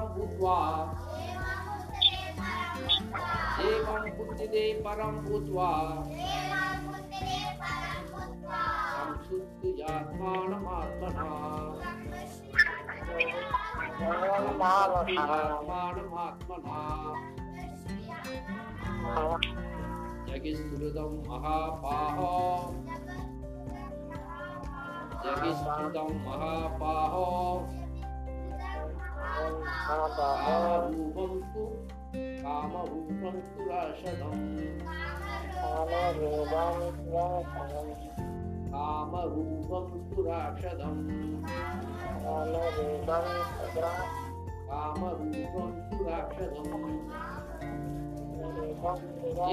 परम भूत्वा एवं बुद्धिदे परम भूत्वा जगिस्रुतं महापाहो जगिस्रुतं महापाहो कामरूपन्तु कामरूपन्तु राशदं कामरूपन्तु राशदं कामरूपन्तु राशदं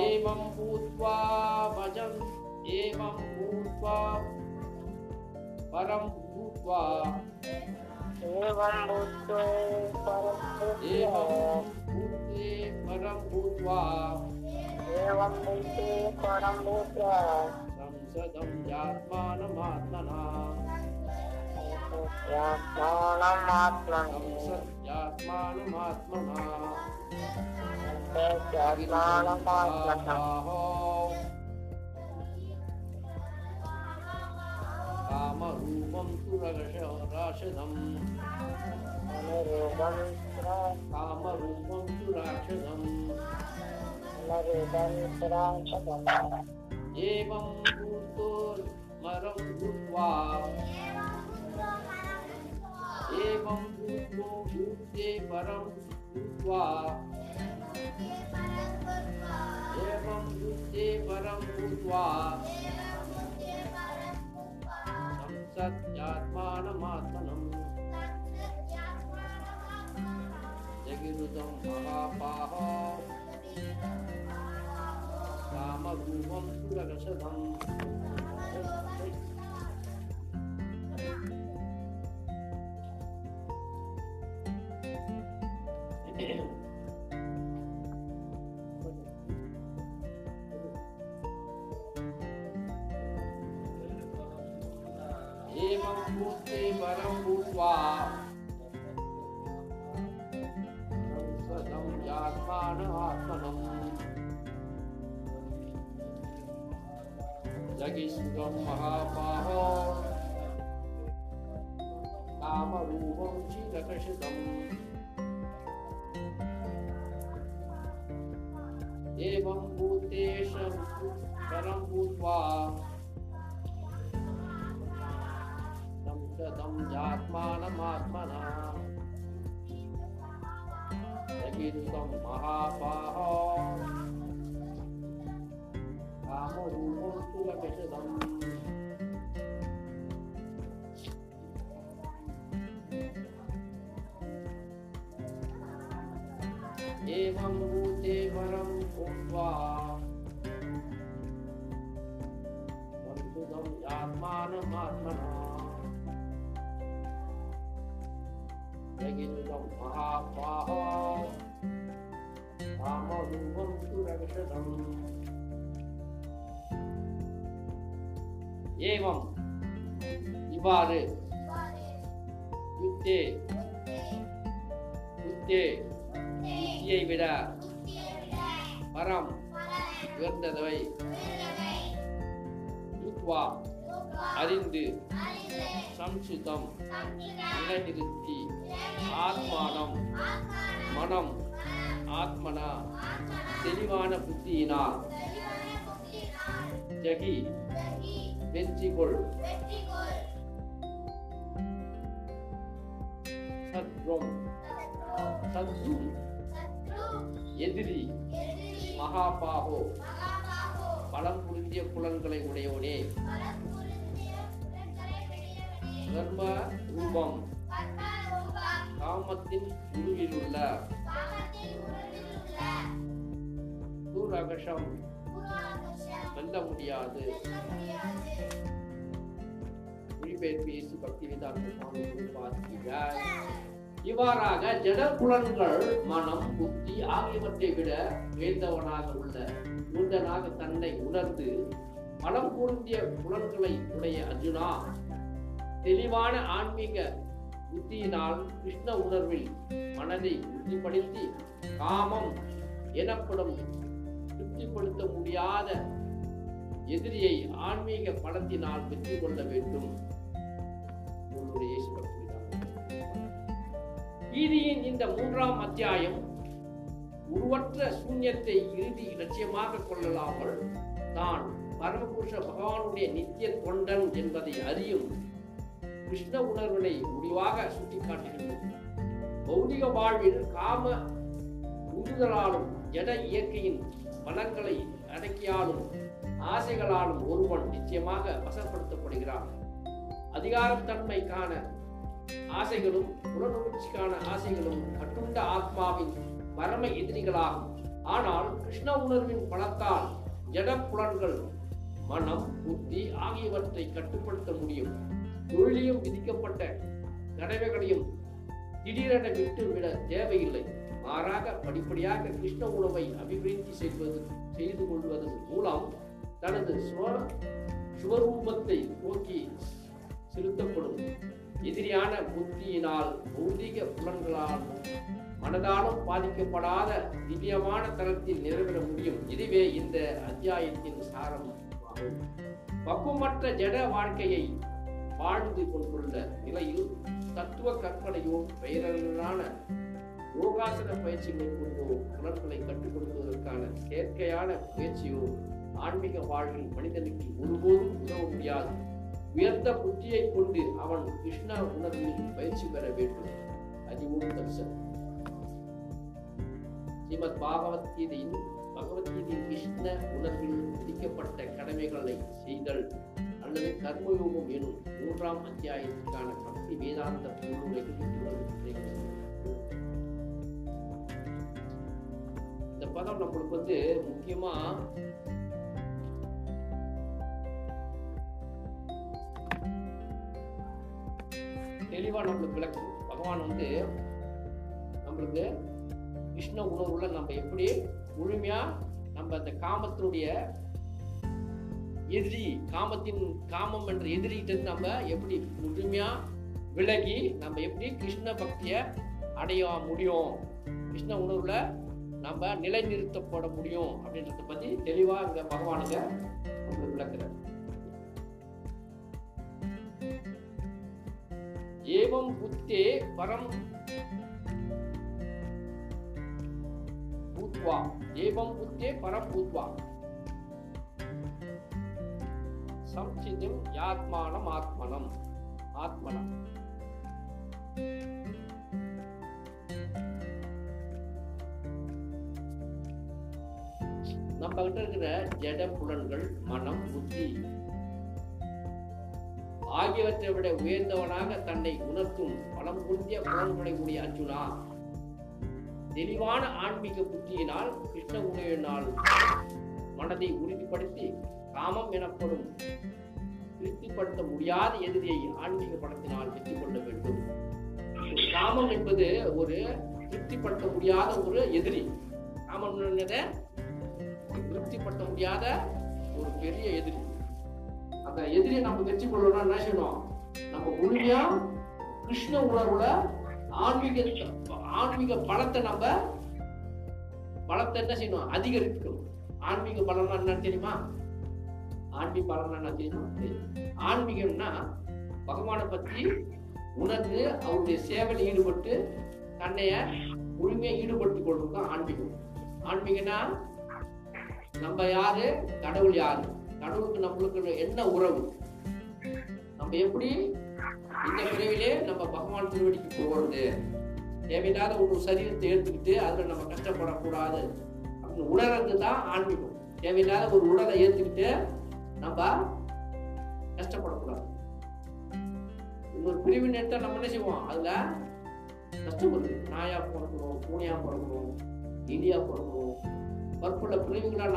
एवं भूत्वा भजं एवं भूत्वा परम भूत्वा एवं भूत्वा परम भूत्वा एवं भूते परम भूत्वा संसदं जात्मानमात्मना जात्मानमात्मना कामरूपं तु राशदं कामरूपं तु राशदं एवं भूतो मरं भूत्वा एवं भूतो भूते परं भूत्वा एवं बुद्धे परम भूत्वा संसद्यात्मानमात्मनं जगिरुदं महापाहो कामरूपं सुरक्षदं परम भूत्वा संसदं जात्मानमात्मनं जगिष्ठं महापाहो कामरूपं चिरकषितं एवं भूतेशं परम भूत्वा जगिरुदं महापाहो कामरूपन्तु राशदं एवं भूते परं भूत्वा संसदं जात्मानमात्मना जगिरुदं महापाहो कामरूपं तु राशदं एवं इवारे युक्ते युक्ते யுக்தியை விட பரம் உயர்ந்ததவை யுக்வா அறிந்து சம்சுதம் நிலைநிறுத்தி ஆத்மானம் மனம் ஆத்மனா தெளிவான புத்தியினால் ஜகி வெற்றி கொள் சத்ரும் சத்ரு எதிரி மகாபாகோ பலம் புரிந்திய புலன்களை உடையவனே கர்ம ரூபம் காமத்தின் குருவிலுள்ள துரகஷம் வெல்ல முடியாது. இவ்வாறாக ஜட புலன்கள் மனம் புத்தி ஆகியவற்றை விட உயர்ந்தவனாக உள்ள உண்டனாக தன்னை உணர்ந்து பலம் கூர்ந்திய புலன்களை உடைய அர்ஜுனா தெளிவான ஆன்மீக புத்தியினால் கிருஷ்ண உணர்வில் மனதை உறுதிப்படுத்தி காமம் எனப்படும் திருப்திப்படுத்த முடியாத எதிரியை ஆன்மீக பலத்தினால் வெற்றி கொள்ள வேண்டும். கீதையின் இந்த 3ஆம் அத்தியாயம் உருவற்ற சூன்யத்தை இறுதி லட்சியமாக கொள்ளலாமல் தான் பரமபுருஷ பகவானுடைய நித்திய தொண்டன் என்பதை அறியும் கிருஷ்ண உணர்வுகளை முடிவாக சுட்டிக்காட்டுகின்றது. பௌதிக வாழ்வில் காம உந்துதலாலும் ஜட இயற்கையின் பலங்களை அடக்கியாலும் ஆசைகளாலும் ஒருவன் நிச்சயமாக வசப்படுத்தப்படுகிறான். அதிகாரத்தன்மை காண ஆசைகளும் புலனுணர்ச்சிக்கான ஆசைகளும் கட்டுண்ட ஆத்மாவின் பரம எதிரிகளாகும். ஆனால் கிருஷ்ண உணர்வின் பலத்தால் ஜட புலன்கள் மனம் புத்தி ஆகியவற்றை கட்டுப்படுத்த முடியும். தொழிலையும் விதிக்கப்பட்ட கடமைகளையும் திடீரென விட்டுவிட தேவையில்லை. மாறாக படிப்படியாக கிருஷ்ண உணவை அபிவிருத்தி செய்து கொள்வதன் மூலம் தனது சுவரூபத்தை நோக்கி செலுத்தப்படும் எதிரியான புத்தியினால் பௌதிக புலன்களால் மனதாலும் பாதிக்கப்படாத திவ்யமான தரத்தில் நிறைவேற முடியும். இதுவே இந்த அத்தியாயத்தின் சாரம். பக்குவமற்ற ஜட வாழ்க்கையை வாழ்ந்து கொண்டுள்ள நிலையில் தத்துவ கற்பனையோ பெயரலான யோகாசன பயிற்சிகளை கொண்டோ உணர்வுகளை கட்டுப்படுத்துவதற்கான செயற்கையான முயற்சியோ ஆன்மீக வாழ்வில் மனிதனுக்கு ஒருபோதும் உதவ முடியாது. உயர்ந்த புத்தியை கொண்டு அவன் கிருஷ்ண உணர்வில் பயிற்சி பெற வேண்டும். அதிவும் தரிசனம் ஸ்ரீமத் பகவத்கீதையின் கிருஷ்ண உணர்வில் விதிக்கப்பட்ட கடமைகளை செய்தல் அல்லது கர்மயோகம் எனும் 3ஆம் அத்தியாயத்திற்கான பக்தி வேதாந்த பொருளுரைகள். இந்த பதம் நம்மளுக்கு வந்து முக்கியமா தெளிவா நம்மளுக்கு விளக்கும். பகவான் வந்து நம்மளுக்கு கிருஷ்ண உணர்வுல நம்ம எப்படி முழுமையா நம்ம அந்த காமத்தினுடைய எதிரி காமம் என்ற எதிரிட்டு நம்ம எப்படி முழுமையா விலகி நம்ம எப்படி கிருஷ்ண பக்தியை அடைய முடியும், கிருஷ்ண உணர்வுல நம்ம நிலைநிறுத்தப்பட முடியும் அப்படின்றத பத்தி தெளிவா இந்த பகவானுங்க உங்களுக்கு விளக்குறார். ஏவம் புத்தே பரம் பூத்வா ஏவம் புத்தே பரம் பூத்வா சம்சிதிம் யாத்மானம் ஆத்மனம் ஆத்மனம். நம்ம கிட்ட இருக்கிற ஜட புலன்கள் மனம் புத்தி ஆகியவற்றை விட உயர்ந்தவனாக தன்னை உணர்த்தும் பலம் குந்திய புலன்களை உடைய அர்ஜுனா தெளிவான ஆன்மீக புத்தியினால் கிருஷ்ண உணர்வினால் மனதை உறுதிப்படுத்தி காமம் எனப்படும் திருப்திப்படுத்த முடியாத எதிரியை ஆன்மீக பலத்தினால் வெற்றி கொள்ள வேண்டும். காமம் என்பது ஒரு திருப்திப்படுத்த முடியாத ஒரு எதிரி. காமம் திருப்திப்படுத்த முடியாத ஒரு பெரிய எதிரி. அந்த எதிரியை நம்ம வெற்றி கொள்ளணும்னா என்ன செய்யணும்? நம்ம முழுமையா கிருஷ்ண உணர்வுல ஆன்மீக பலத்தை என்ன செய்யணும்? அதிகரிக்கணும். ஆன்மீக பலம்னா என்னன்னு தெரியுமா? ஆன்மீக பலம்னா என்ன தெரியுமா? ஆன்மீகம்னா பகவானை பற்றி உணர்ந்து அவருடைய சேவையில் ஈடுபட்டு தன்னைய முழுமையா ஈடுபட்டுக் கொள்வது தான் ஆன்மீகம். ஆன்மீகம்னா நம்ம யாரு, கடவுள் யாரு, கடவுளுக்கு நம்மளுக்கு என்ன உறவு, நம்ம எப்படி இந்த பிறவிலே நம்ம பகவான் திருவடிக்கு போகிறது, தேவையில்லாத ஒரு சரீரத்தை ஏற்றுக்கிட்டு அதில் நம்ம கஷ்டப்படக்கூடாது அப்படின்னு உணர்றது தான் ஆன்மீகம். தேவையில்லாத ஒரு உடலை ஏற்றுக்கிட்டு நம்ம கஷ்டப்படக்கூடாது. இன்னொரு பிரிவு நேரத்தை நம்ம என்ன செய்வோம்? அதுல கஷ்டப்படுது. நாயா பிறக்கணும், பூனையா பிறக்கணும், இடியா பிறக்கணும், பற்புள்ள பிரிவுகளா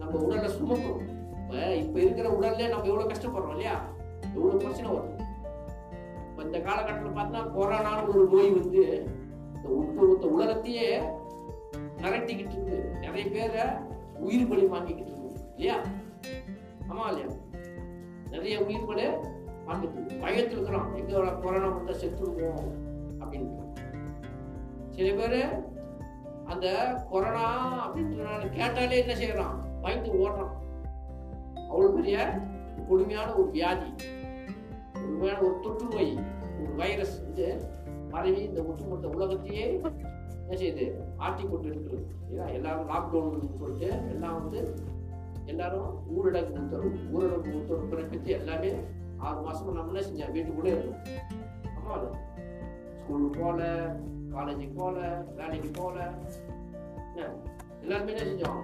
நம்ம உடலை சுமக்கிறோம். இப்ப இருக்கிற உடல்ல நம்ம எவ்வளவு கஷ்டப்படுறோம் இல்லையா? எவ்வளவு பிரச்சனை வரும். இப்ப இந்த காலகட்டத்தில் பார்த்தீங்கன்னா கொரோனான்னு ஒரு நோய் வந்து இந்த உலகத்தையே மிரட்டிக்கிட்டு இருக்கு. நிறைய பேரை உயிர் பலி வாங்கிக்கிட்டு இருக்கு இல்லையா? ஆமா இல்லையா? நிறைய உயிர் பலி வந்துட்டு பயத்துல இருக்கிறோம், எங்க கொரோனா வந்தா செத்துடுவோம் அப்படின்ட்டு. சில பேரு அந்த கொரோனா அப்படின்றனால கேட்டாலே என்ன செய்யறான், பயந்து ஓடுறான். அவ்வளவு பெரிய கொடுமையான ஒரு வியாதி, கொடுமையான ஒரு தொற்று நோய், ஒரு வைரஸ் இது பரவி இந்த ஒட்டுமொத்த உலகத்தையே என்ன செய்யுது, ஆட்டி கொண்டு இருக்கிறது. ஏன்னா எல்லாரும் லாக்டவுன் சொல்லிட்டு எல்லாம் வந்து எல்லாரும் ஊரடங்கு உத்தரவு, ஊரடங்கு உத்தரவு பிறப்பித்து எல்லாமே 6 மாசமா நம்ம என்ன செஞ்சோம், வீட்டுக்குள்ளே இருக்கும். ஆமாம், ஸ்கூலுக்கு போகல, காலேஜுக்கு போகல, வேலைக்கு போகல, எல்லாருமே என்ன செஞ்சோம்,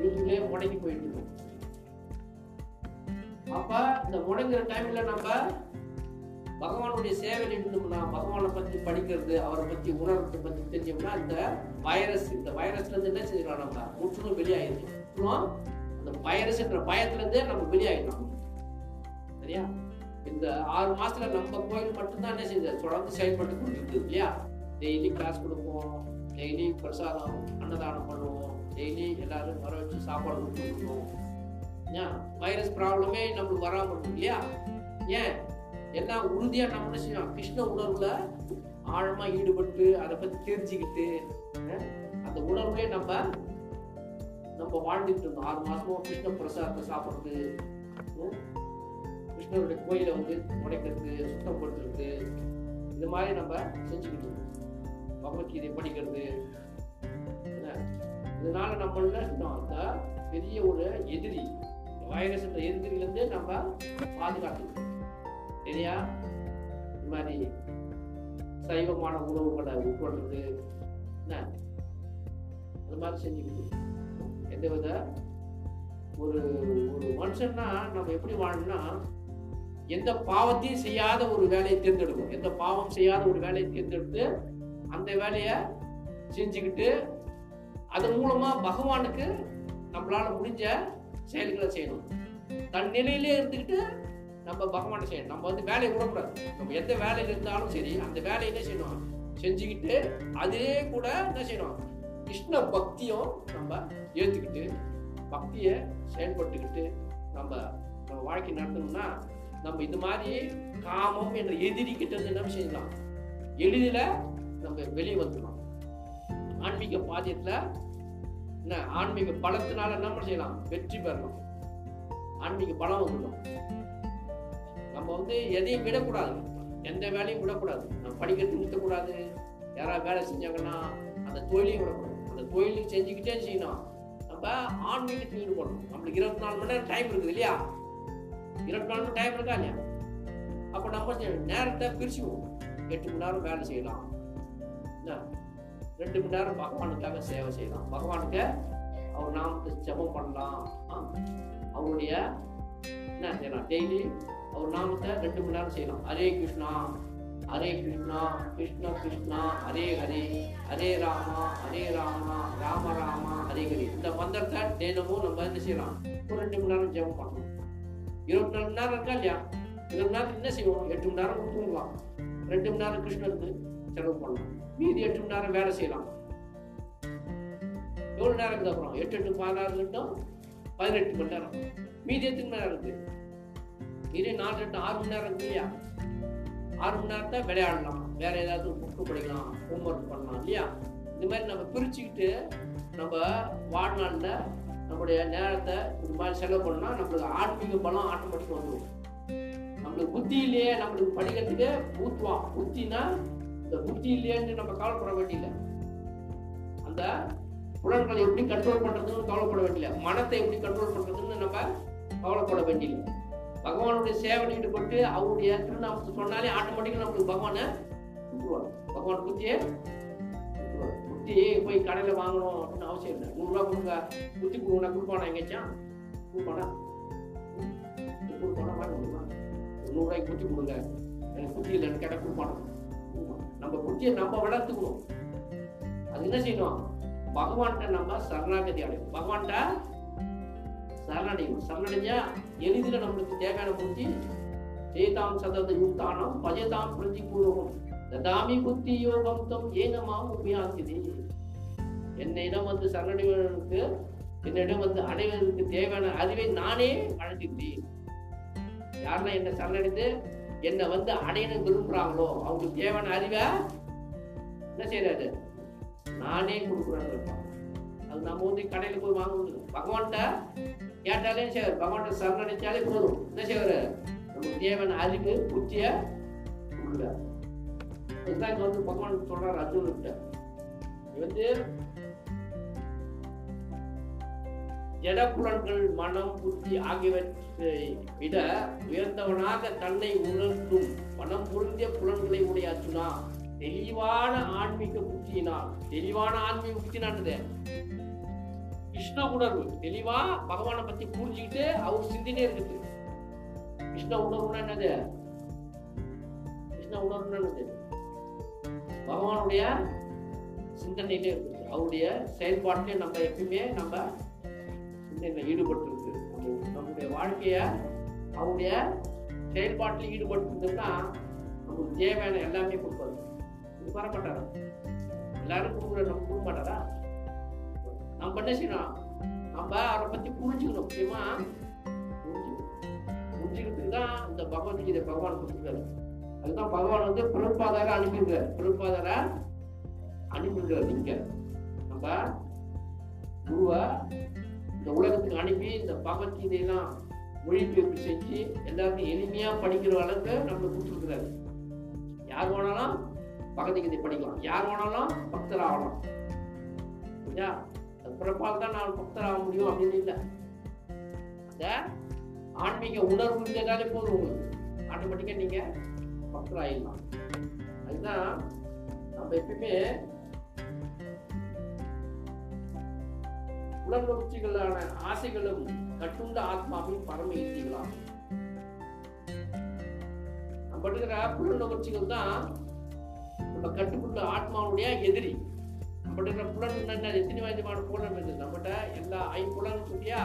வீட்டுக்குள்ளேயே முடங்கி போயிட்டு இருக்கோம். அப்ப இந்த முடங்குற டைம்ல நம்ம பகவானுடைய சேவையில் இருந்தோம்னா, பகவானை பத்தி படிக்கிறது, அவரை பத்தி உணர்வை பத்தி தெரிஞ்சோம்னா இந்த வைரஸ், இந்த வைரஸ்ல இருந்து என்ன செஞ்சிடலாம், நம்ம முற்றிலும் வெளியாயிருக்கு. முற்றிலும் அந்த வைரஸ் என்ற பயத்துல இருந்தே நம்ம வெளியாயிடலாம். சரியா? இந்த 6 மாசத்துல நம்ம கோயில் மட்டும்தான் என்ன செய்யுது, தொடர்ந்து செயல்பட்டு கொண்டிருக்கு இல்லையா? டெய்லி கிளாஸ் கொடுப்போம், டெய்லி பிரசாதம் அன்னதானம் பண்ணுவோம், டெய்லி எல்லாரும் வர வச்சு சாப்பாடு கொடுத்துருவோம். வைரஸ் ப்ராப்ளமே நம்மளுக்கு வராம இருக்கும் இல்லையா? ஏன்? எல்லாம் உறுதியா நம்ம என்ன செய்வோம், கிருஷ்ண உணர்வுல ஆழமா ஈடுபட்டு அதை பத்தி தெரிஞ்சுக்கிட்டு அந்த உணர்வுலயே நம்ம நம்ம வாழ்ந்துட்டு இருந்தோம். 6 மாசமா கிருஷ்ண பிரசாதத்தை சாப்பிடுறது, கிருஷ்ணருடைய கோயிலை வந்து உடைக்கிறது, சுத்தப்படுத்துறது, இது மாதிரி நம்ம செஞ்சுக்கிட்டு இருக்கோம். பகவத்கீதை படிக்கிறது, இதனால நம்மள அந்த பெரிய ஒரு எதிரி வைரஸ் என்ற எதிரிலிருந்து நம்ம பாதுகாத்துக்கணும். சரியா? இது மாதிரி சைவமான உணவுகளை உட்கொள்றது, அது மாதிரி செஞ்சுக்கணும். எந்தவித ஒரு ஒரு மனுஷன்னா நம்ம எப்படி வாழணும்னா, எந்த பாவத்தையும் செய்யாத ஒரு வேலையை தேர்ந்தெடுக்கும். எந்த பாவம் செய்யாத ஒரு வேலையை தேர்ந்தெடுத்து அந்த வேலையை செஞ்சுக்கிட்டு அதன் மூலமா பகவானுக்கு நம்மளால முடிஞ்ச செயல்களை செய்யணும். தன் நிலையிலே இருந்துக்கிட்டு நம்ம பகவானை செய்யணும். நம்ம வந்து வேலையை விடக்கூடாது. நம்ம எந்த வேலையில இருந்தாலும் சரி, அந்த வேலையை என்ன செய்யணும், செஞ்சுக்கிட்டு அதே கூட என்ன செய்யணும், கிருஷ்ண பக்தியும் நம்ம ஏற்றுக்கிட்டு பக்தியை செயல்பட்டுக்கிட்டு நம்ம நம்ம வாழ்க்கை நடத்தணும்னா, நம்ம இது மாதிரி காமம் என்ற எதிரிக்கிட்ட என்ன செய்யலாம், எளிதில் நம்ம வெளியே வந்துடலாம். ஆன்மீக பாதியத்துல என்ன, ஆன்மீக பலத்தினால என்ன செய்யலாம், வெற்றி பெறலாம், ஆன்மீக பலம் வந்துடும். நம்ம வந்து எதையும் விடக்கூடாது, எந்த வேலையும் விடக்கூடாது. நம்ம படிக்கிறது நிறுத்தக்கூடாது, யாராவது வேலை செஞ்சாங்கன்னா அந்த தொழிலையும் விடக்கூடாது. அந்த தொழிலையும் செஞ்சுக்கிட்டே செய்யணும். நம்ம ஆன்மீகத்தில் ஈடுபடணும். நம்மளுக்கு 24 மணி நேரம் டைம் இருக்குது இல்லையா? 24 மணி நேரம் டைம் இருக்கா இல்லையா? அப்போ நம்ம நேரத்தை பிரிச்சுக்குவோம். 8 மணி நேரம் வேலை செய்யலாம், 2 மணி நேரம் பகவானுக்காக சேவை செய்யலாம், பகவானுக்கு அவர் நாமத்தை ஜபம் பண்ணலாம், அவருடைய என்ன செய்யலாம், டெய்லி அவர் நாமத்தை 2 மணி நேரம் செய்யலாம். ஹரே கிருஷ்ணா, ஹரே கிருஷ்ணா, கிருஷ்ண கிருஷ்ணா, ஹரே ஹரே, ஹரே ராமா, ஹரே ராமா, ராம ராமா, ஹரே ஹரி. இந்த மந்திரத்தை தினமும் நம்ம என்ன செய்யலாம், ஒரு 2 மணி நேரம் ஜபம் பண்ணலாம். 24 மணி நேரம் இருக்கா இல்லையா? 24 மணி நேரத்துக்கு என்ன செய்வோம், 8 மணி நேரம் தூங்கலாம், 2 மணி நேரம் கிருஷ்ணருக்கு செலவு பண்ணலாம், மீதி 8 மணி நேரம் வேலை செய்யலாம். எவ்வளவு நேரம் இருக்குது? அப்புறம் 8 × 8 = 16 18 மணி நேரம். மீதி 8 மணி நேரம் இருக்குது, மீதி 4 × 8 = 6 மணி நேரம் இருக்குது இல்லையா? 6 மணி நேரத்தை விளையாடலாம், வேற ஏதாவது புக்கு படிக்கலாம், ஹோம்ஒர்க் பண்ணலாம் இல்லையா? இந்த மாதிரி நம்ம பிரிச்சுக்கிட்டு நம்ம வாழ்நாளில் நம்மளுடைய நேரத்தை இந்த மாதிரி செலவு பண்ணோம்னா நம்மளுக்கு ஆன்மீக பலம் ஆட்டோமேட்டிக்காக வந்துடும். நம்மளுக்கு புத்தியிலேயே நம்மளுக்கு படிக்கிறதுக்கு ஊத்துவான். புத்தினா இந்த புத்தி இல்லையான்னு நம்ம கவலைப்பட வேண்டியில்லை, அந்த புலன்களை எப்படி கண்ட்ரோல் பண்றதுன்னு கவலைப்பட வேண்டியில்லை, மனத்தை எப்படி கண்ட்ரோல் பண்றதுன்னு நம்ம கவலைப்பட வேண்டியில்லை. பகவானுடைய சேவையில் ஈடுபட்டு அவருடைய திருநாமத்தை சொன்னாலே ஆட்டோமேட்டிக்கா நம்மளுக்கு பகவானை கூப்பிடுவாங்க. பகவான் புத்தியே கூப்பிடுவாங்க. புத்தியே போய் கடையில வாங்கணும் அப்படின்னு அவசியம் இல்லை. 100 ரூபா கொடுங்க, புத்தி கொடுங்க, கொடுப்பானா எங்கேயாச்சும்? கொடுப்பானா? கொடுப்பானா? வாங்க, 100 ரூபாய்க்கு புத்தி கொடுங்க, எனக்கு புத்தி இல்லை கேட்டால் கொடுப்பானா? நம்ம புத்தியை நம்ம வளர்த்துக்கணும். அது என்ன செய்யணும், பகவான்கிட்ட நம்ம சரணாகதி அடையும், பகவான்கிட்ட சரணடையும். சரணடைஞ்சா எளிதில் நம்மளுக்கு தேவையான புத்தி, ஜெயதாம் சதத யுக்தானம் பஜதாம் பிரதி பூர்வம் ததாமி புத்தி யோகம் ஏனமாம் உபயாசிதி. என்னிடம் வந்து சரணடைவதற்கு, என்னிடம் வந்து அடைவதற்கு தேவையான அறிவை நானே வழங்குகிறேன். யாருன்னா என்ன சரணடைந்து என்னை வந்து அடையணும் விரும்புகிறாங்களோ அவங்களுக்கு தேவையான அறிவை என்ன செய்யறாரு, நானே கொடுக்குறேன்னு. அது நம்ம வந்து கடையில் போய் வாங்க, பகவான்கிட்ட கேட்டாலே சரி, பகவான்கிட்ட சரணடைச்சாலே போதும், என்ன செய்வாரு, நமக்கு தேவையான அறிவு புத்தியை கொடுக்குறாரு. இதுதான் இங்கே வந்து பகவான் சொல்றாரு அர்ஜுன்கிட்ட, வந்து ஜடப்புலன்கள் மனம் புத்தி ஆகியவற்றை விட உயர்ந்தவனாக தன்னை உணர்த்தும் மனம் பொருந்திய புலன்களை உடைய அர்ஜுனா தெளிவான ஆன்மீக புத்தியினால், தெளிவான ஆன்மீக புத்தினான்றது கிருஷ்ண உணர்வு, தெளிவா பகவானை பத்தி புரிஞ்சுக்கிட்டு அவர் சிந்தினே இருக்குது. கிருஷ்ண உணர்வுனா என்னது, கிருஷ்ண உணர்வுனா என்னது, பகவானுடைய சிந்தனையிலே இருக்குது, அவருடைய செயல்பாட்டிலே நம்ம எப்பயுமே நம்ம ஈடுபட்டு இருக்கு. நம்முடைய வாழ்க்கைய அவருடைய செயல்பாட்டில் ஈடுபட்டு இருந்தோம்னா நமக்கு தேவையான எல்லாமே கொடுப்பாரு. இது வரமாட்டாரா, எல்லாரும் கொடுக்குற நம்ம கொடுக்க மாட்டாரா, நம்ம என்ன செய்யணும், நம்ம அவரை பத்தி புரிஞ்சுக்கணும், முக்கியமா புரிஞ்சுக்கணும். புரிஞ்சுக்கிறதுக்கு தான் இந்த பகவத்கீதை பகவான் கொடுத்துருக்காரு. அதுதான் பகவான் வந்து பிறப்பாதார அனுப்பியிருக்காரு, பிறப்பாதார அனுப்பியிருக்காரு. நீங்க நம்ம குருவை இந்த உலகத்துக்கு அனுப்பி இந்த பகவத்கீதையெல்லாம் மொழிபெயர்ப்பு செஞ்சு எல்லாருக்கும் எளிமையா படிக்கிற அளவுக்கு நம்மளை கொடுத்துருக்கிறாரு. யார் வேணாலும் பகவத்கீதை படிக்கலாம், யார் வேணாலும் பக்தர் ஆகலாம். புரியா, பிறப்பால் தான் நான் பக்தர் ஆக முடியும் அப்படின்னு இல்லை, அந்த ஆன்மீக உணர்வு இருந்தாலே போதும் உங்களுக்கு, ஆட்டோமேட்டிக்கா நீங்க பக்தர் ஆகிடலாம். அதுதான் நம்ம எப்பயுமே உலகளான ஆசைகளும் கட்டுண்ட ஆத்மாவின் பரம யுக்திகளாம். நம்ம எடுக்கிற புலனுணர்ச்சிகள் தான் நம்ம கட்டுக்குள்ள ஆத்மாவுடைய எதிரி. நம்ம எடுக்கிற புலன் எத்தனை விதமான புலன் இருக்குது நம்மகிட்ட, எல்லா ஐம்புலன் சொல்லியா,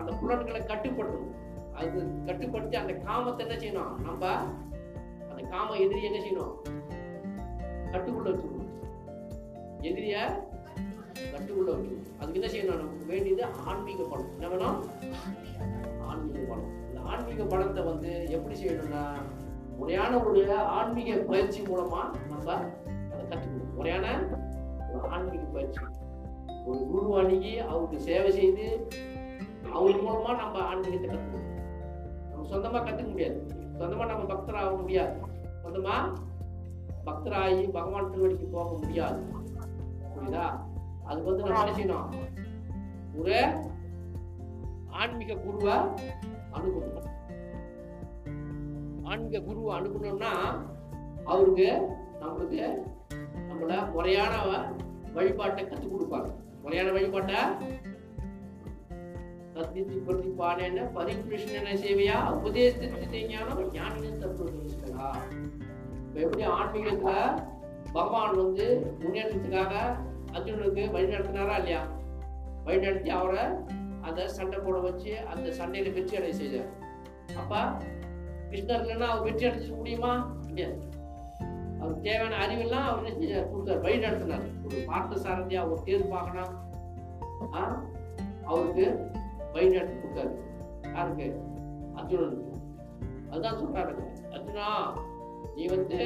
அந்த புலன்களை கட்டுப்படுத்தணும். அது கட்டுப்படுத்தி அந்த காமத்தை என்ன செய்யணும், நம்ம அந்த காம எதிரி என்ன செய்யணும், கட்டுக்குள்ள வச்சுக்கணும். எதிரிய கட்டுக்குள்ள வச்சுக்கணும். அதுக்கு என்ன செய்யணும், நமக்கு வேண்டியது ஆன்மீக பலம். என்ன வேணும், ஆன்மீக பலம். இந்த ஆன்மீக பலத்தை வந்து எப்படி செய்யணும்னா, முறையான ஒரு ஆன்மீக பயிற்சி மூலமா நம்ம அதை கற்றுக்கணும். முறையான ஒரு ஆன்மீக பயிற்சி, ஒரு குரு அணுகி அவருக்கு சேவை செய்து அவர் மூலமா நம்ம ஆன்மீகத்தை கற்றுக்கணும். நம்ம சொந்தமா கற்றுக்க முடியாது, சொந்தமா நம்ம பக்தர் ஆக முடியாது, சொந்தமா பக்தராகி பகவான் திருவடிக்கு போக முடியாது. புரியுதா, அது வந்து நம்ம என்ன செய்யணும், ஒரு ஆன்மீக குருவை அணுகணும். ஆன்மீக குருவை அணுகணும்னா அவருக்கு நம்மளுக்கு நம்மள முறையான வழிபாட்டை கற்றுக் கொடுப்பாங்க. முறையான வழிபாட்டை கற்பித்து பொருத்திப்பான பரிகிருஷ்ணனை சேவையா உபதேசத்தினாலும் ஞானிகள் தத்துவா. இப்போ எப்படி ஆன்மீகத்துல பகவான் வந்து முன்னேற்றத்துக்காக அர்ஜுனனுக்கு வழிநடத்தினாரா இல்லையா, வழிநடத்தி அவரை அந்த சண்டை போட வச்சு அந்த சண்டையில வெற்றி அடைய செய்தார். அப்ப கிருஷ்ணர் இல்லைன்னா அவர் வெற்றி அடைஞ்சிக்க முடியுமா, முடியாது. அவருக்கு தேவையான அறிவெல்லாம் அவர் கொடுத்தார், வழி நடத்தினார். ஒரு பார்த்த சாரதியா அவர் தேர்வு பார்க்கணும், அவருக்கு வழி நடத்தி கொடுத்தாரு. யாருக்கு, அர்ஜுனனுக்கு. அதுதான் சொல்றாரு, அர்ஜுனா நீ வந்து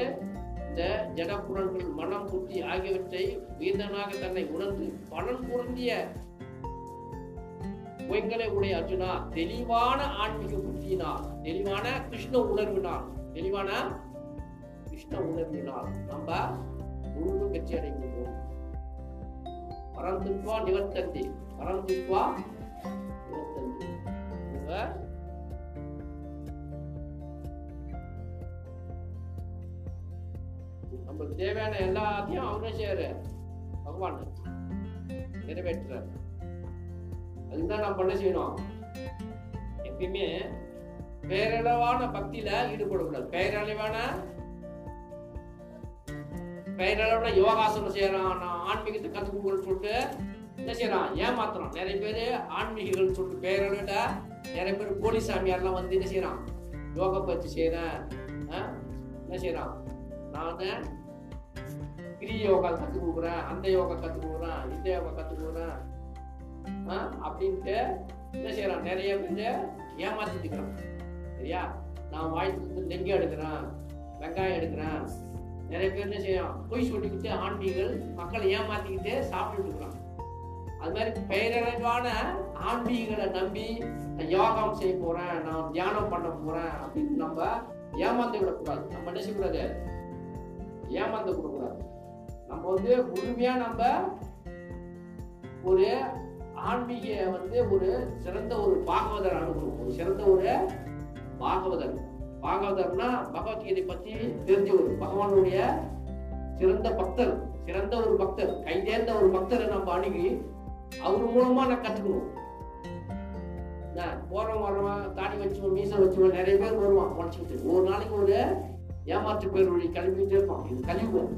ஜடப்புலன்கள் மனம் புத்தி ஆகியவற்றை வீந்தனாக தன்னை உணர்ந்து பலன் பொருந்திய பொய்களை உடைய அர்ஜுனா தெளிவான ஆன்மீக புத்தியினால், தெளிவான கிருஷ்ண உணர்வினால், தெளிவான கிருஷ்ண உணர்வினால் நம்ம முழுவதும் வெற்றி அடைகின்றோம். பரந்துத்வா நிவர்த்தந்தி, பரந்துத்வா நிவர்த்தந்தி. நமக்கு தேவையான எல்லாத்தையும் அவனே செய்யறாரு, பகவான் நிறைவேற்றுறாரு. அதுதான் நம்ம என்ன செய்யணும், எப்பயுமே பேரளவான பக்தியில ஈடுபடக்கூடாது. பேரளவான யோகாசனம் செய்யறான், நான் ஆன்மீகத்தை கற்றுக்கணும்னு சொல்லிட்டு என்ன செய்யறான், ஏமாத்துறான். நிறைய பேரு ஆன்மீகங்கள் சொல்லிட்டு பேரளவுல நிறைய பேர் போலீஸ் சாமியாரெல்லாம் வந்து என்ன செய்யறான், யோகா பயிற்சி செய்யறேன், என்ன செய்யறான், நான் கிரி யோகா கற்றுக் கொடுக்குறேன், அந்த யோகா கற்றுக் கொடுக்குறேன், இந்த யோகா கற்றுக் கொடுக்குறேன் அப்படின்ட்டு என்ன செய்யறான், நிறைய பேர் ஏமாத்திட்டு இருக்கிறான். சரியா, நான் வாய்ப்பு நெஞ்சு எடுக்கிறேன், வெங்காயம் எடுக்கிறேன். நிறைய பேர் என்ன செய்யும், பொய் சொல்லிக்கிட்டு ஆன்மீகங்கள் மக்களை ஏமாத்திக்கிட்டே சாப்பிட்டு இருக்கிறான். அது மாதிரி பெயரளவான ஆன்மீகங்களை நம்பி யோகம் செய்ய போறேன், நான் தியானம் பண்ண போறேன் அப்படின்னு நம்ம ஏமாந்து விடக்கூடாது. நம்ம என்ன செய்யக்கூடாது, ஏமாந்து விடக்கூடாது. நம்ம வந்து முழுமையா நம்ம ஒரு ஆன்மீக வந்து ஒரு சிறந்த ஒரு பாகவதர் அனுபவம், ஒரு சிறந்த ஒரு பாகவதர். பாகவதர்னா பகவத்கீதை பத்தி தெரிஞ்சவர், பகவானுடைய சிறந்த பக்தர், சிறந்த ஒரு பக்தர், கைதேர்ந்த ஒரு பக்தரை நம்ம அணுகி அவர் மூலமா நான் கத்துக்கணும். போறவன் வரவன் தாடி வச்சுவோம், மீசன் வச்சுவோம், நிறைய பேர் வருவான் உடச்சுக்கிட்டு. ஒரு நாளைக்கு ஒரு ஏமாற்று பேர் வழி கழிவுகிட்டே இருப்பான். இது கழிவுகம்.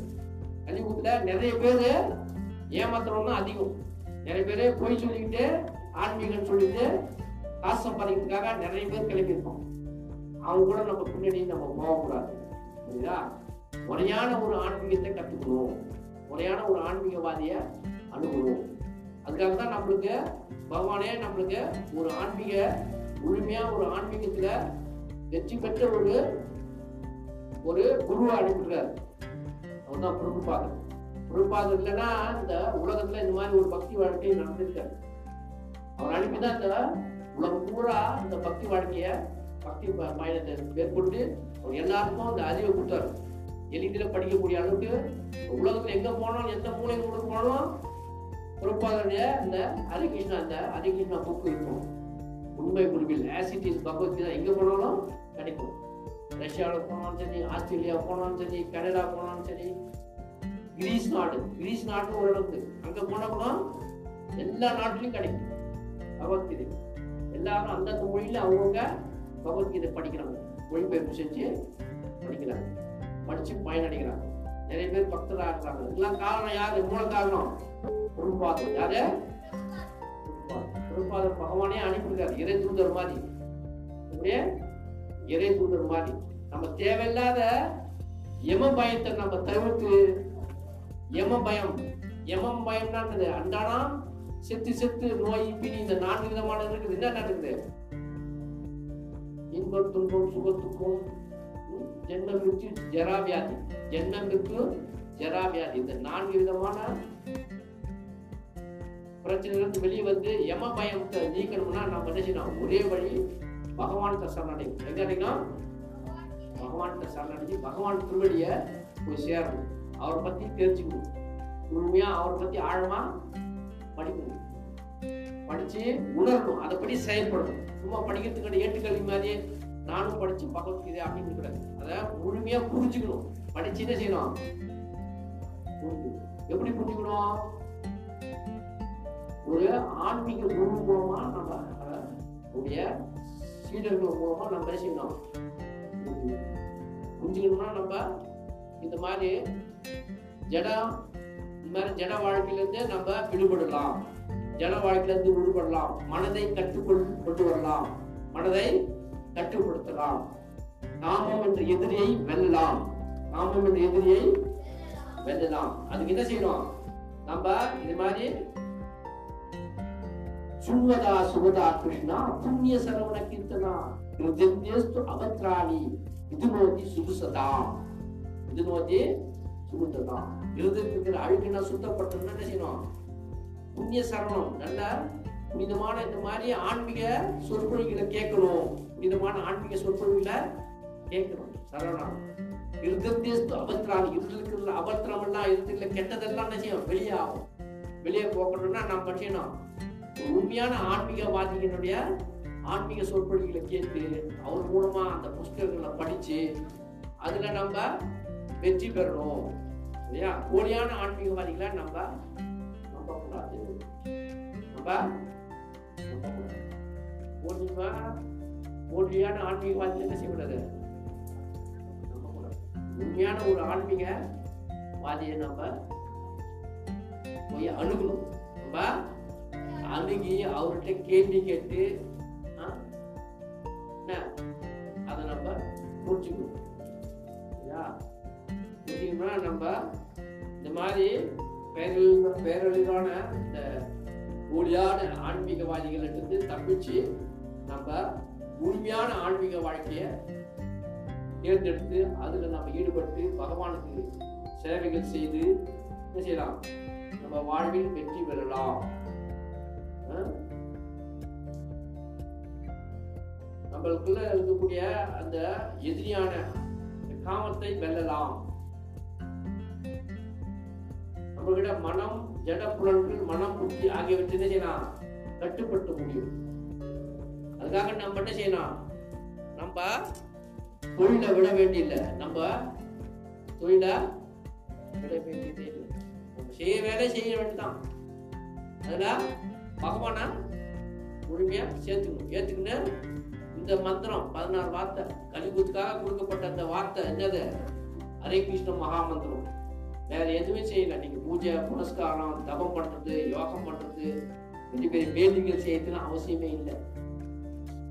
கழிவுகத்துல நிறைய பேர் ஏமாத்துறவங்க அதிகம். நிறைய பேரு போய் சொல்லிக்கிட்டு ஆன்மீகம் சொல்லிட்டு காசு சம்பாதிக்கிறதுக்காக நிறைய பேர் கிளம்பியிருப்பான். அவங்க கூட நம்ம பின்னாடி நம்ம போகக்கூடாது. புரியுதா? முறையான ஒரு ஆன்மீகத்தை கற்றுக்கணும், முறையான ஒரு ஆன்மீகவாதியை அணுகணும். அதுக்காக தான் நம்மளுக்கு பகவானே நம்மளுக்கு ஒரு ஆன்மீக முழுமையா ஒரு ஆன்மீகத்துல வெற்றி பெற்ற ஒரு ஒரு குருவை அனுப்பிடுறாரு. அவர் தான் பிரபுபாதர். பிரபுபாதர் இல்லைன்னா இந்த உலகத்துல இந்த மாதிரி ஒரு பக்தி வாழ்க்கையை நடந்திருக்காரு. அவர் அனுப்பிதான் இந்த உலகம் பூரா இந்த பக்தி வாழ்க்கைய பக்தி பயணத்தை மேற்கொண்டு அவர் எல்லாருக்கும் இந்த அறிவை கொடுத்தாரு. எளிதில் படிக்கக்கூடிய அளவுக்கு உலகத்துல எங்க போனாலும் எந்த மூலையும் கூட போனாலும் பிரபுபாதருடைய இந்த ஹரிகிருஷ்ணா, இந்த ஹரிகிருஷ்ணா புக்கு இருக்கும். உண்மை குறிப்பில் ஆசிட்டிஸ் பகவத்கீதா எங்க போனாலும் கிடைக்கும். ரஷ்யாவில் போனாலும் சரி, ஆஸ்திரேலியா போனாலும் சரி, கனடா போனாலும் சரி, கிரீஸ் நாடு, கிரீஸ் நாடு ஓரளவுக்கு அங்க போனோம்னா எல்லா நாட்டிலையும் கிடைக்கும் பகவத்கீதை. எல்லாரும் அந்தந்த மொழியில அவங்க பகவத்கீதை படிக்கிறாங்க, மொழிபெயர்ப்பு செஞ்சு படிக்கிறாங்க, படிச்சு பயனடைகிறாங்க. நிறைய பேர் பக்தராக இருக்கிறாங்க. இதெல்லாம் காரணம் யாரு? மூல காரணம் குருபாதர். யாரு? குருபாதர். பகவானே அனுப்பியிருக்காரு இறை தூதர் மாதிரி. அப்படியே இறை தூதர் மாதிரி நம்ம தேவையில்லாத யம பயத்தை நம்ம தவிர்த்து, யம பயம்னா அன்றாடா செத்து செத்து நோய் பிணி இந்த 4 விதமான இருக்குது. என்ன நடக்குது? இன்பம் துன்பம் சுகத்துக்கும் ஜென்மம் மிருத்து ஜராவியாதி, ஜென்மம் மிருத்து ஜராவியாதி இந்த 4 விதமான பிரச்சனையிலிருந்து வெளியே வந்து யம பயத்தை நீக்கணும்னா நம்ம என்ன செய்யணும்? ஒரே வழி பகவான் சரணடையும். எங்க அடைக்கணும்? பகவான் சரணடைஞ்சு பகவான் திருவடிய போய் சேரணும். அவரை பத்தி தெரிஞ்சுக்கணும், உண்மையா அவரை பத்தி ஆழமா படிக்கணும், படிச்சு உணரணும், அதைப்படி செயல்படணும். சும்மா படிக்கிறதுக்கான ஏட்டுக்கல்வி மாதிரி நானும் படிச்சு பகவத்கீதை அப்படின்னு கூடாது. அதை முழுமையா புரிஞ்சுக்கணும், படிச்சு என்ன செய்யணும்? எப்படி புரிஞ்சுக்கணும்? ஒரு ஆன்மீக குரு மூலமா நம்ம உடைய சீடர்கள் மூலமா நம்ம செய்யணும். புரிஞ்சுக்கணும்னா நம்ம இந்த மாதிரி ஜடம், இந்த மாதிரி ஜட வாழ்க்கையிலேருந்து நம்ம விடுபடலாம், ஜட வாழ்க்கையிலேருந்து விடுபடலாம், மனதை கொண்டு வரலாம், மனதை கட்டுப்படுத்தலாம், நாமம் என்ற எதிரியை வெல்லலாம், நாமம் என்ற எதிரியை வெல்லலாம். அதுக்கு என்ன செய்யணும்? நம்ம இது மாதிரி சுங்கதா சுகதா கிருஷ்ணா புண்ணிய சரவண கீர்த்தனா கிருதேஸ்து அவத்ராணி இது நோதி சுகுசதாம், இது நோதி சுகுசதாம். கிருதத்துக்கு அழுக்குன்னா சுத்தப்பட்டதுன்னா என்ன செய்யணும்? புண்ணிய சரவணம், நல்ல புனிதமான இந்த மாதிரி ஆன்மீக சொற்பொழிவுகளை கேட்கணும், புனிதமான ஆன்மீக சொற்பொழிவுகளை கேட்கணும். சரவணம் கிருதேஸ்து அவத்ராணி, இருக்கிற அபத்திரம்னா இருக்கிற கெட்டதெல்லாம் என்ன செய்யும்? வெளியே ஆகும். வெளியே போகணும்னா நம்ம படிக்கணும். உண்மையான ஆன்மீகவாதிகளுடைய ஆன்மீக சொற்பொழிவுகளை கேட்டு அவர் மூலமா அந்த புஸ்தகங்களை படிச்சு அதுல நம்ம வெற்றி பெறணும். இல்லையா? போலியான ஆன்மீகவாதிகளை நம்ம நம்பக்கூடாது, போலியான ஆன்மீகவாதிகள் என்ன செய்யக்கூடாது? நம்பக்கூடாது. உண்மையான ஒரு ஆன்மீகவாதியை நம்ம போய் அணுகணும். நம்ம அணுகி அவர்கிட்ட கேள்வி கேட்டு அதை நம்ம புரிஞ்சுக்கணும். புரிஞ்சுக்கணும்னா நம்ம இந்த மாதிரி பேரழிவான இந்த போலியான ஆன்மீகவாதிகளிருந்து தப்பிச்சு நம்ம உண்மையான ஆன்மீக வாழ்க்கையை தேர்ந்தெடுத்து அதில் நம்ம ஈடுபட்டு பகவானுக்கு சேவைகள் செய்து என்ன செய்யலாம், நம்ம வாழ்வில் வெற்றி பெறலாம். நம்மளுக்குள்ள இருக்கக்கூடிய அந்த எதிரியான காமத்தை வெல்லலாம். நம்மகிட்ட மனம், ஜட புலன்கள், மனம், புத்தி ஆகியவற்றை என்ன செய்யலாம், கட்டுப்படுத்த முடியும். அதுக்காக நம்ம என்ன செய்யணும், நம்ம தொழிலை விட வேண்டியில்லை, நம்ம தொழிலை விட வேண்டியதே இல்லை, நம்ம செய்ய வேலை செய்ய வேண்டியதான். அதில் பகவானை முழுமையா சேர்த்துக்கணும். ஏற்றுக்குன்னு இந்த மந்திரம் 16 வார்த்தை கலியுகத்துக்காக கொடுக்கப்பட்ட அந்த வார்த்தை என்னது, ஹரே கிருஷ்ண மகாமந்திரம். வேற எதுவுமே செய்யலை. நீங்க பூஜை, புனஸ்காரம், தபம் பண்றது, யோகம் பண்றது, பெரிய பெரிய வேதிகள் செய்யறதுலாம் அவசியமே இல்லை.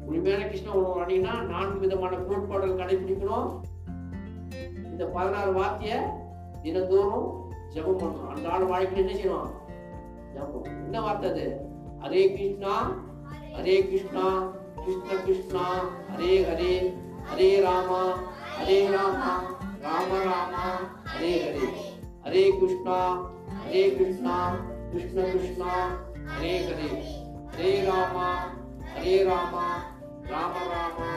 முழுமையான கிருஷ்ண உணவு அணிங்கன்னா 4 விதமான கோட்பாடுகள் கடைபிடிக்கணும். இந்த 16 வார்த்தைய தினந்தோறும் ஜபம் பண்ணணும். அந்த நாள் வாழ்க்கையில என்ன செய்யணும், ஜபம். என்ன வார்த்தை அது, ஹரே கிருஷ்ணா ஹரே கிருஷ்ணா கிருஷ்ண கிருஷ்ணா ஹரே ஹரே ஹரே ராமா ஹரே ராமா ராம ராமா ஹரே ஹரே ஹரே கிருஷ்ணா ஹரே கிருஷ்ணா கிருஷ்ண கிருஷ்ணா ஹரே ஹரே ஹரே ராமா ஹரே ராமா ராம ராமா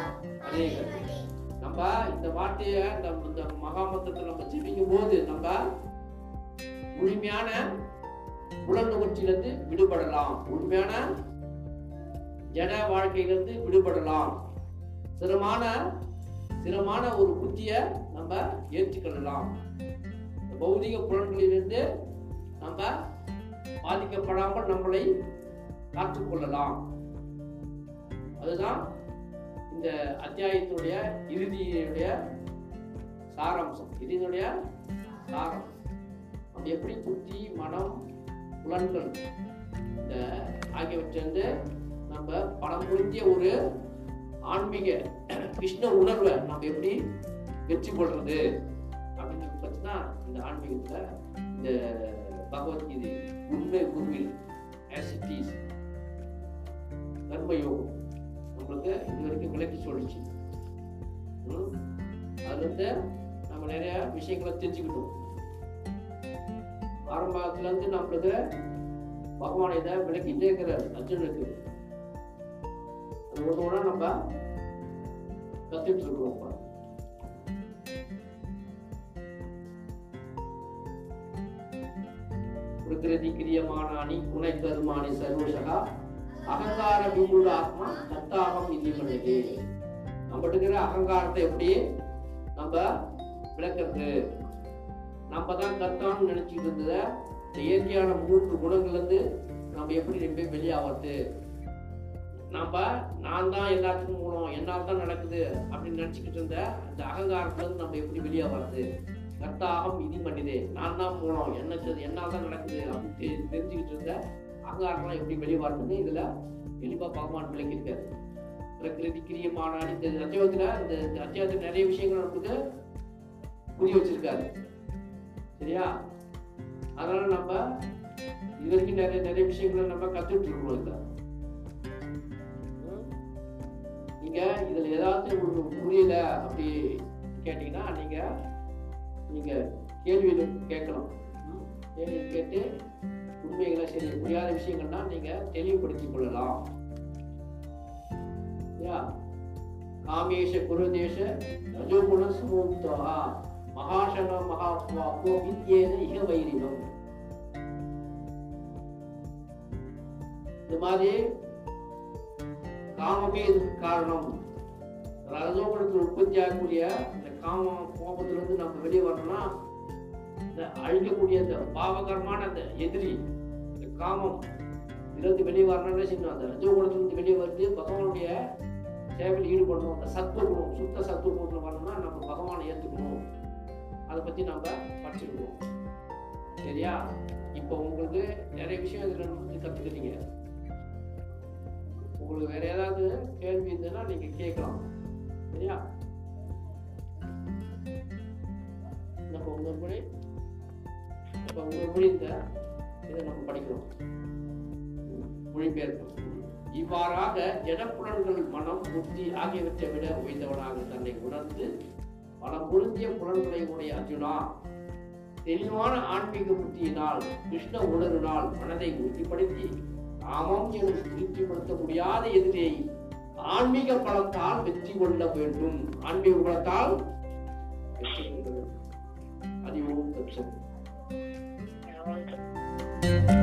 ஹரே ஹரே. நம்ம இந்த வார்த்தையை நம்ம இந்த மகாமந்திரத்தை நம்ம ஜெபிக்கும் போது நம்ம முழுமையான புலனுகர்ச்சியிலிருந்து விடுபடலாம், முழுமையான ஜன வாழ்க்கையிலிருந்து விடுபடலாம், சிரமமான ஒரு புத்தியை நம்ம ஏற்றுக்கொள்ளலாம், பௌதிக புலன்களிலிருந்து நம்ம பாதிக்கப்படாமல் நம்மளை காத்துக்கொள்ளலாம். அதுதான் இந்த அத்தியாயத்தினுடைய இறுதியினுடைய சாராம்சம். இறுதியினுடைய சாரம் நம்ம எப்படி புத்தி, மனம், புலன்கள் இந்த ஆகியவற்றிலிருந்து நம்ம பலம் புரிந்திய ஒரு ஆன்மீக கிருஷ்ண உணர்வை நம்ம எப்படி வெற்றி கொள்றது அப்படின்னு பார்த்தீங்கன்னா, இந்த ஆன்மீகத்துல இந்த பகவத்கீதை உண்மை குருவில் கர்மயோகம் நம்மளுக்கு இது வரைக்கும் விளக்கி சொல்லிச்சு. அதுல இருந்து நம்ம நிறைய விஷயங்களை தெரிஞ்சுக்கிட்டோம். ஆரம்பத்துல இருந்து நம்மளுக்கு பகவான் இதை விளக்கிட்டே இருக்கிறார். அர்ஜுனுக்கு ஒரு ஒன்றா நம்ம கத்துட்டு இருக்கிறோம். பிரகிருதி கிரியமானி குணை கருமானி சர்வசகா அகங்கார விபுல ஆத்மா தத்தாகம் இந்தியது. நம்மகிட்ட இருக்கிற அகங்காரத்தை எப்படி நம்ம விளக்கிறது, நம்ம தான் கத்தான்னு நினைச்சிட்டு இருந்தத இந்த இயற்கையான 3 குணங்கள்ல இருந்து நம்ம எப்படி ரொம்ப வெளியாகிறது, நம்ம நான் தான் எல்லாத்துக்கும் மூலம், என்னால் தான் நடக்குது அப்படின்னு நினச்சிக்கிட்டு இருந்த அந்த அகங்காரத்துலேருந்து நம்ம எப்படி வெளியே வருது, கர்த்தாகம் இது பண்ணிது, நான் தான் மூலம், என்ன என்னால் தான் நடக்குது அப்படின்னு தெரிஞ்சுக்கிட்டு இருந்த அகங்காரம்லாம் எப்படி வெளியே வருதுன்னு இதில் எளிப்பாக பகவான் விளக்கியிருக்காரு. பிரகிருதி கிரியமான இந்த அத்தியாயத்தில் இந்த அத்தியாயத்தில் நிறைய விஷயங்கள் நமக்கு புரிய வச்சிருக்காரு. சரியா? அதனால் நம்ம இது வரைக்கும் நிறைய விஷயங்களை நம்ம கற்றுட்டு இருக்கணும். இல்லை இதுல ஏதாவது உங்களுக்கு புரியல அப்படி கேட்டீங்கன்னா நீங்க கேள்வியில கேட்கலாம். கேள்வி கேட்டு உண்மைகளை சரி, புரியாத விஷயங்கள்னா நீங்க தெளிவுபடுத்திக் கொள்ளலாம். காமேஷ குருதேஷ ரஜோகுண சுமூர்த்தா மகாசன மகாத்மா கோவித்யேன இக வைரிகம். இந்த மாதிரி காமமே இதுக்கு காரணம். ரஜோகுணத்தில் உற்பத்தி ஆகக்கூடிய இந்த காம கோபத்திலிருந்து நம்ம வெளியே வரணும்னா இந்த அழிக்கக்கூடிய இந்த பாவகரமான அந்த எதிரி இந்த காமம் இதிலிருந்து வெளியே வரணும்னா செய்யணும். அந்த ரஜோகுணத்திலிருந்து வெளியே வருது, பகவானுடைய சேவையில் ஈடுபடணும். அந்த சத்துவகுணம், சுத்த சத்துவகுணத்தில் வரணும்னா நம்ம பகவானை ஏற்றுக்கணும். அதை பற்றி நம்ம படிச்சுக்கணும். சரியா? இப்போ உங்களுக்கு நிறைய விஷயம் இதில் வந்து கற்றுக்கிட்டீங்க. உங்களுக்கு வேற ஏதாவது கேள்வி இருந்ததுன்னா நீங்க கேட்கலாம். சரியா? நம்ம உங்க மொழி இந்த இதை நம்ம படிக்கிறோம், மொழிபெயர்ப்பு. இவ்வாறாக ஜடப்புலன்கள், மனம், புத்தி ஆகியவற்றை விட உயர்ந்தவனாக தன்னை உணர்ந்து பல பொருந்திய புலன்களை உடைய அர்ஜுனா, தெளிவான ஆன்மீக புத்தியினால் கிருஷ்ண உணர்வினால் மனதை உறுதிப்படுத்தி நாமும் எனக்கு திருப்திப்படுத்த முடியாத எதிரே ஆன்மீக பலத்தால் வெற்றி கொள்ள வேண்டும். ஆன்மீக பலத்தால் வெற்றி கொள்ள வேண்டும்.